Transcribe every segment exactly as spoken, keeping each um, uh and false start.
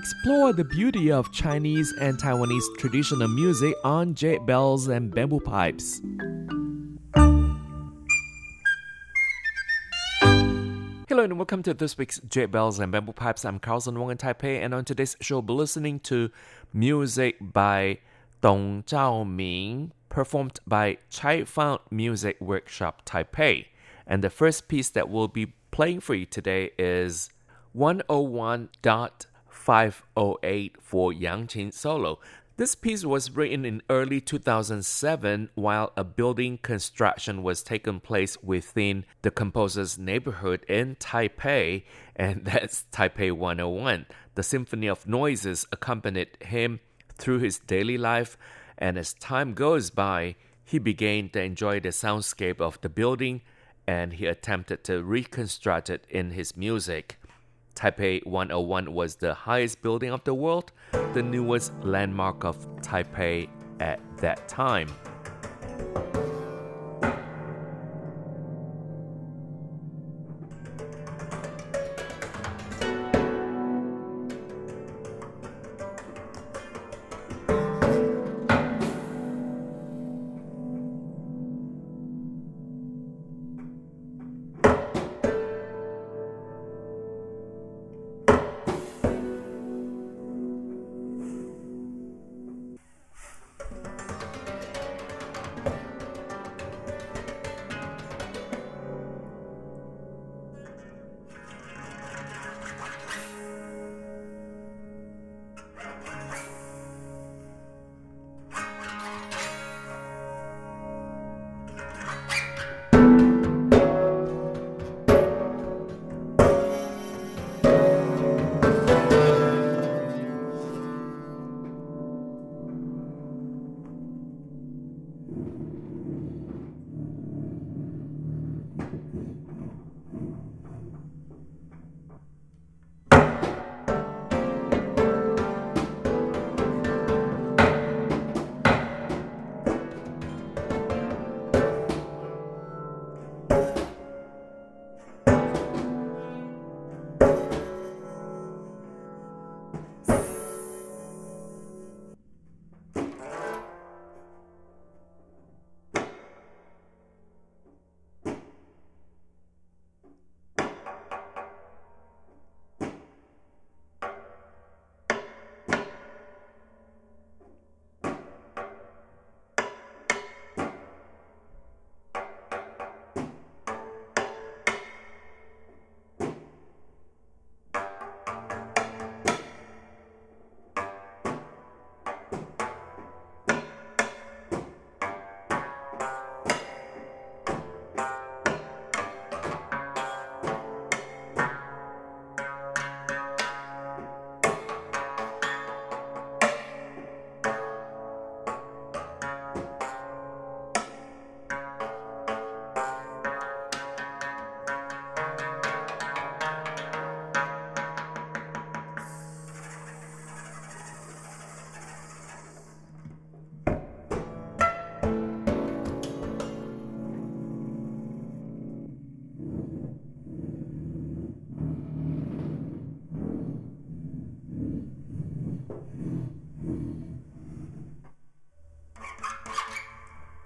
explore the beauty of Chinese and Taiwanese traditional music on Jade Bells and Bamboo Pipes. Hello and welcome to this week's Jade Bells and Bamboo Pipes. I'm Carlson Wong in Taipei, and on today's show, we're listening to music by Tung Chao-ming, performed by Chai Found Music Workshop Taipei. And the first piece that we'll be playing for you today is one oh one point five oh eight for Yangqin solo. This piece was written in early two thousand seven while a building construction was taking place within the composer's neighborhood in Taipei, and that's Taipei one oh one. The symphony of noises accompanied him through his daily life, and as time goes by, he began to enjoy the soundscape of the building, and he attempted to reconstruct it in his music. Taipei one oh one was the highest building of the world, the newest landmark of Taipei at that time.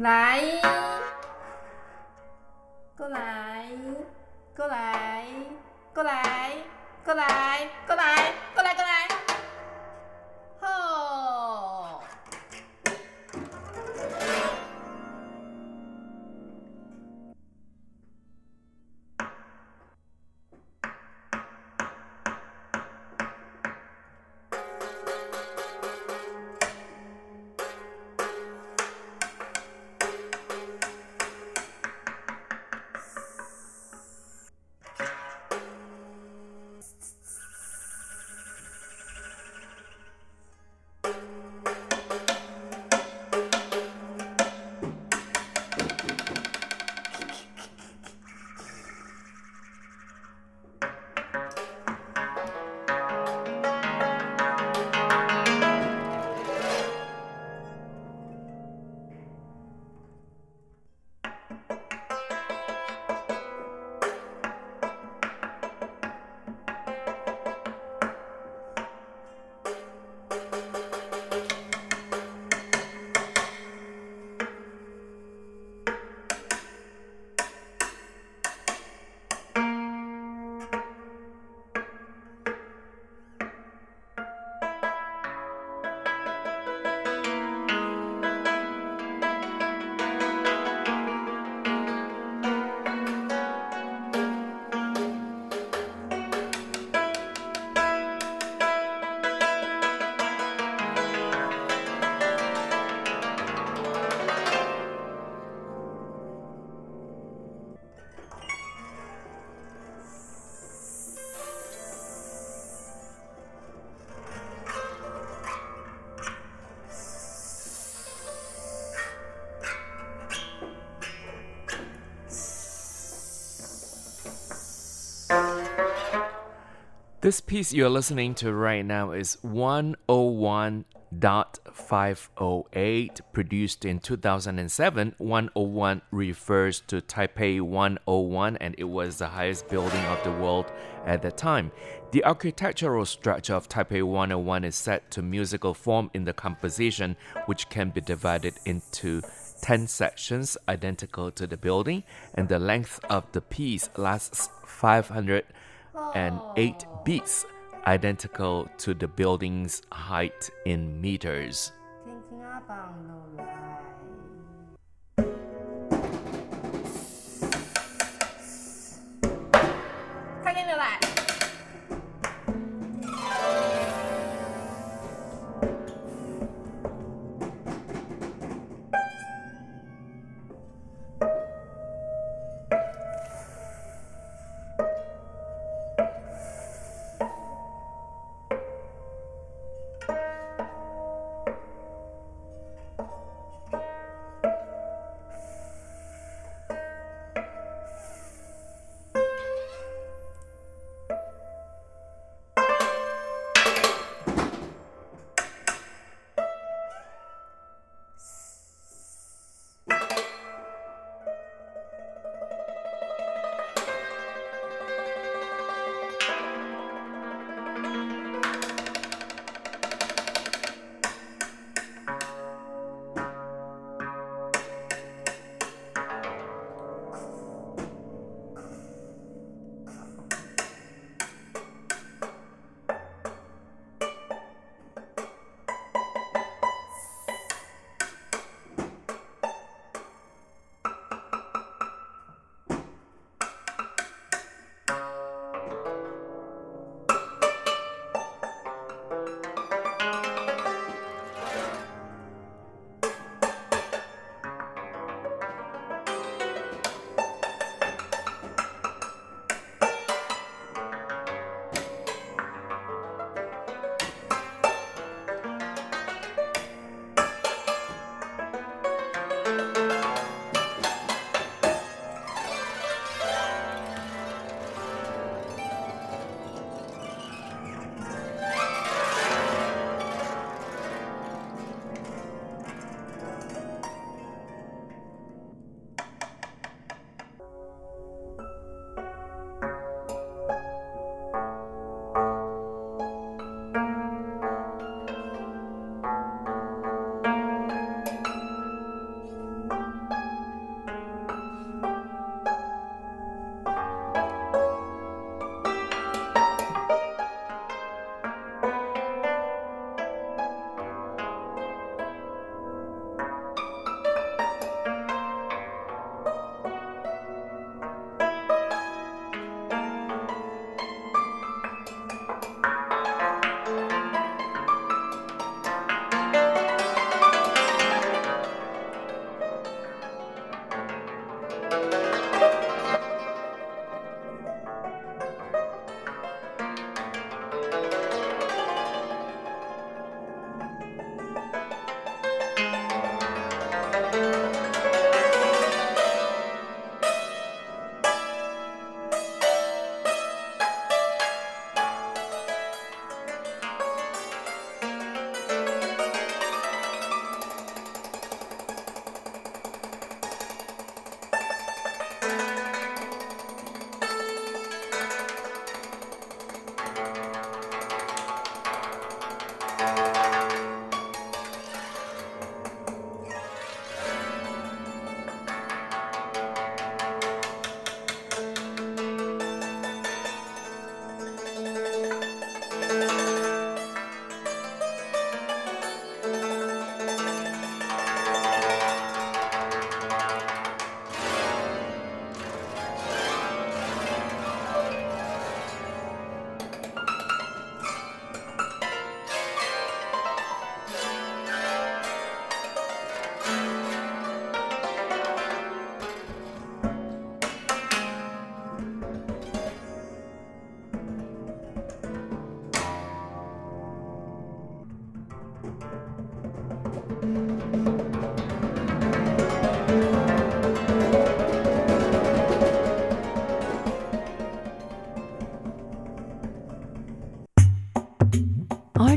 Lại, cô lại, cô lại, cô lại, cô lại, cô lại, cô lại, cô lại. Ho. This piece you're listening to right now is one oh one point five oh eight, produced in two thousand seven. one oh one refers to Taipei one oh one, and it was the highest building of the world at that time. The architectural structure of Taipei one oh one is set to musical form in the composition, which can be divided into ten sections identical to the building, and the length of the piece lasts five hundred and eight beats, identical to the building's height in meters.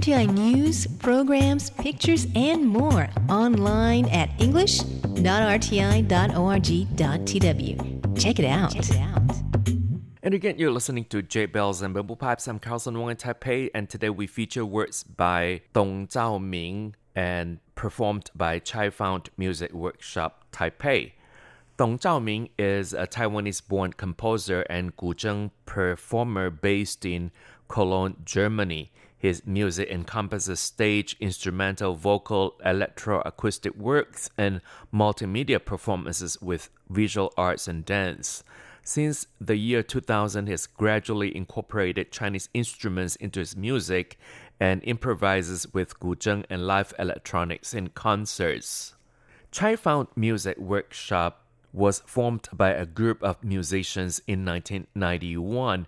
R T I news, programs, pictures, and more online at english dot r t i dot org dot t w. Check it out. Check it out. And again, you're listening to Jade Bells and Bamboo Pipes. I'm Carlson Wong in Taipei, and today we feature works by Tung Chao-ming and performed by Chai Found Music Workshop Taipei. Tung Chao-ming is a Taiwanese-born composer and guzheng performer based in Cologne, Germany. His music encompasses stage, instrumental, vocal, electroacoustic works, and multimedia performances with visual arts and dance. Since the year two thousand, he has gradually incorporated Chinese instruments into his music and improvises with guzheng and live electronics in concerts. Chai Found Music Workshop was formed by a group of musicians in nineteen ninety-one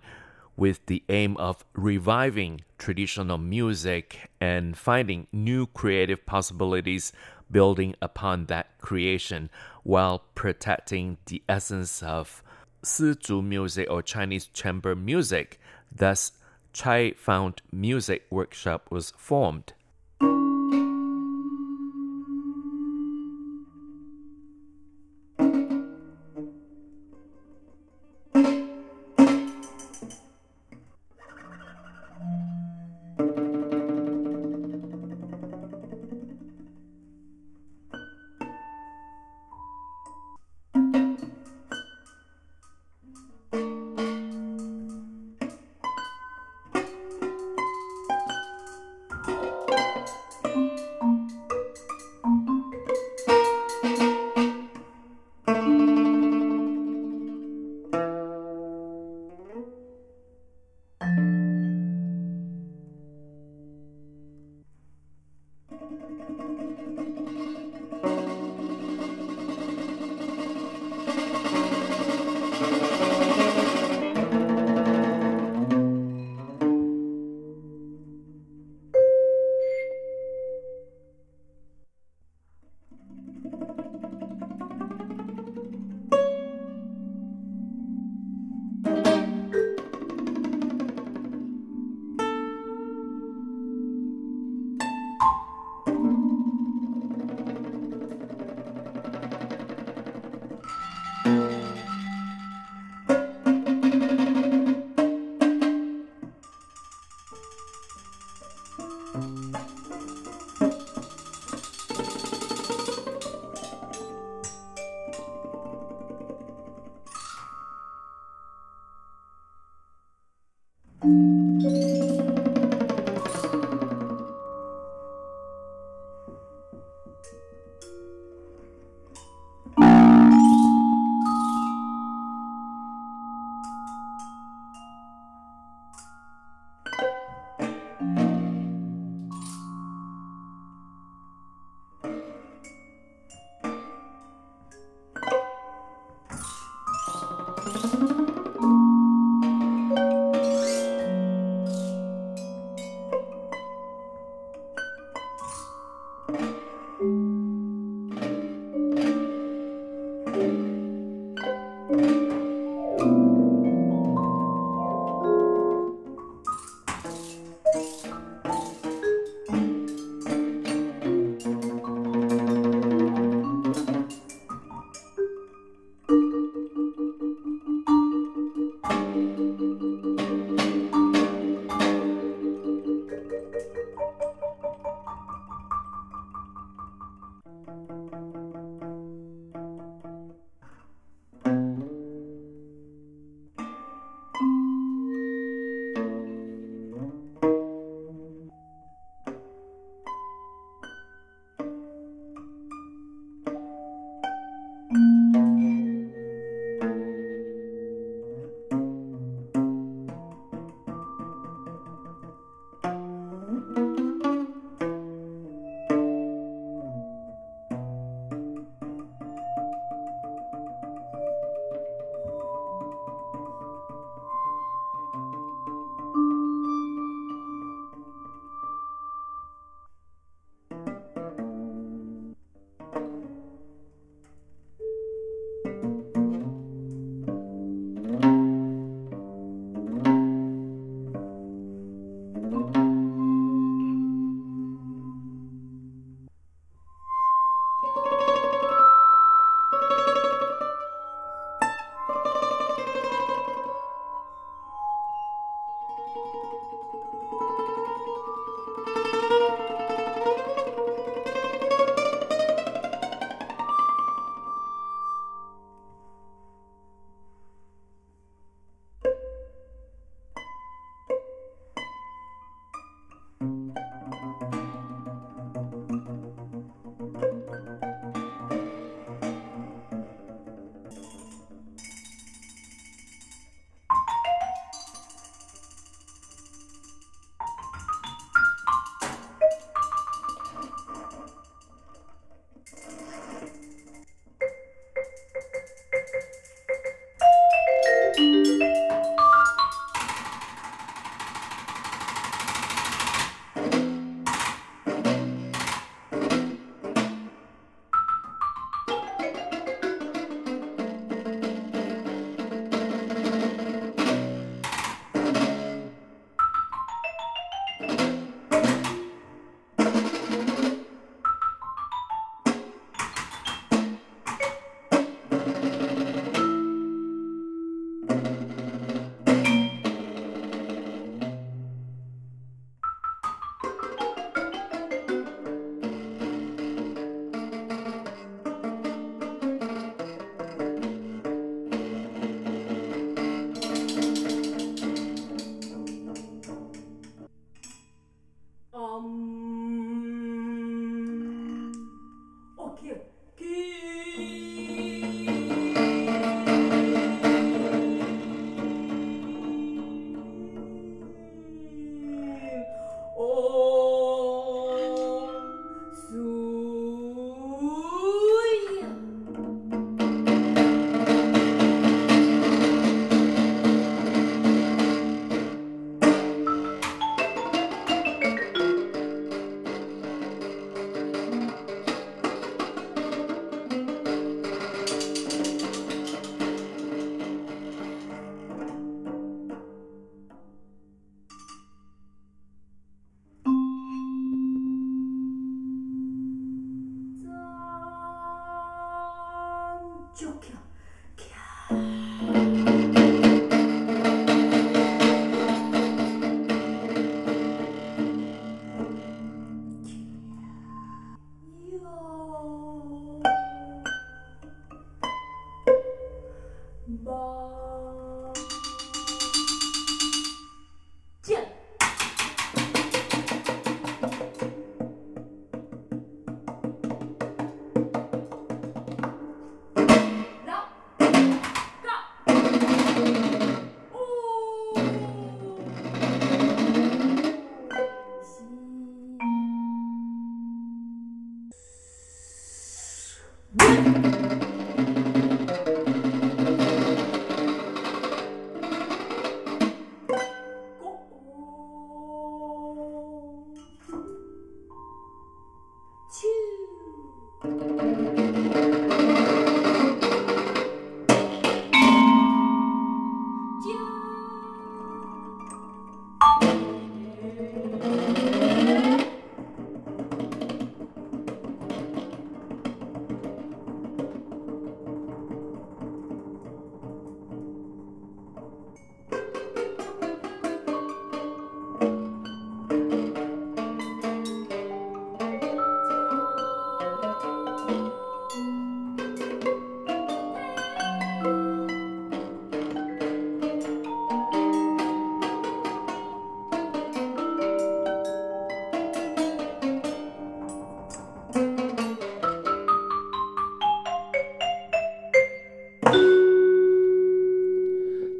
with the aim of reviving traditional music and finding new creative possibilities, building upon that creation while protecting the essence of Sizhu music or Chinese chamber music. Thus, Chai Found Music Workshop was formed.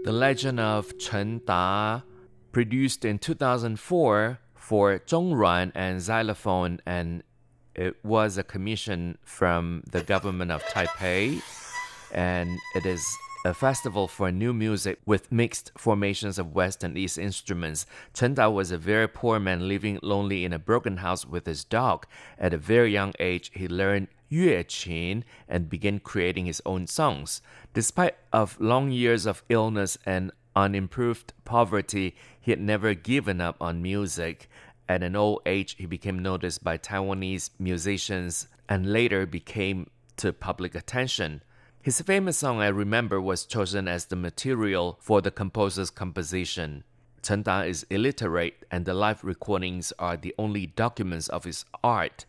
The Legend of Chen Da, produced in two thousand four for Zhongruan and xylophone, and it was a commission from the government of Taipei, and it is a festival for new music with mixed formations of West and East instruments. Chen Da was a very poor man living lonely in a broken house with his dog. At a very young age, he learned Yue Qin and began creating his own songs. Despite of long years of illness and unimproved poverty, he had never given up on music. At an old age, he became noticed by Taiwanese musicians and later became to public attention. His famous song, I Remember, was chosen as the material for the composer's composition. Chen Da is illiterate, and the live recordings are the only documents of his art.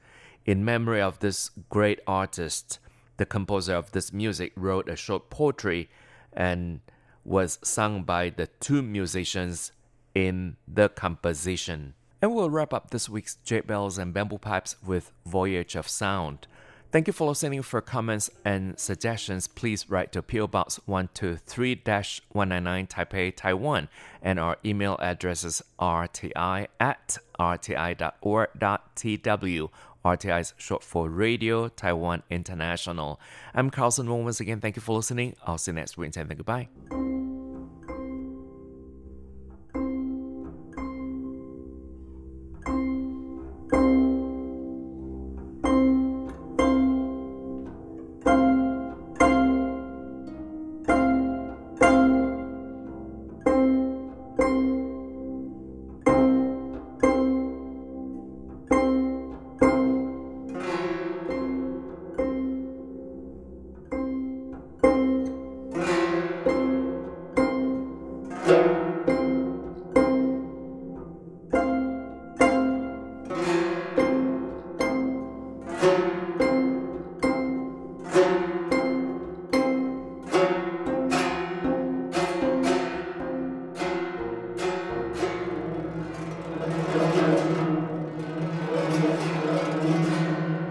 In memory of this great artist, the composer of this music wrote a short poetry and was sung by the two musicians in the composition. And we'll wrap up this week's Jade Bells and Bamboo Pipes with Voyage of Sound. Thank you for listening. For comments and suggestions, please write to P O Box one two three one nine nine Taipei, Taiwan. And our email address is r t i at r t i dot org dot t w. R T I is short for Radio Taiwan International. I'm Carlson Wong once again. Thank you for listening. I'll see you next week and goodbye.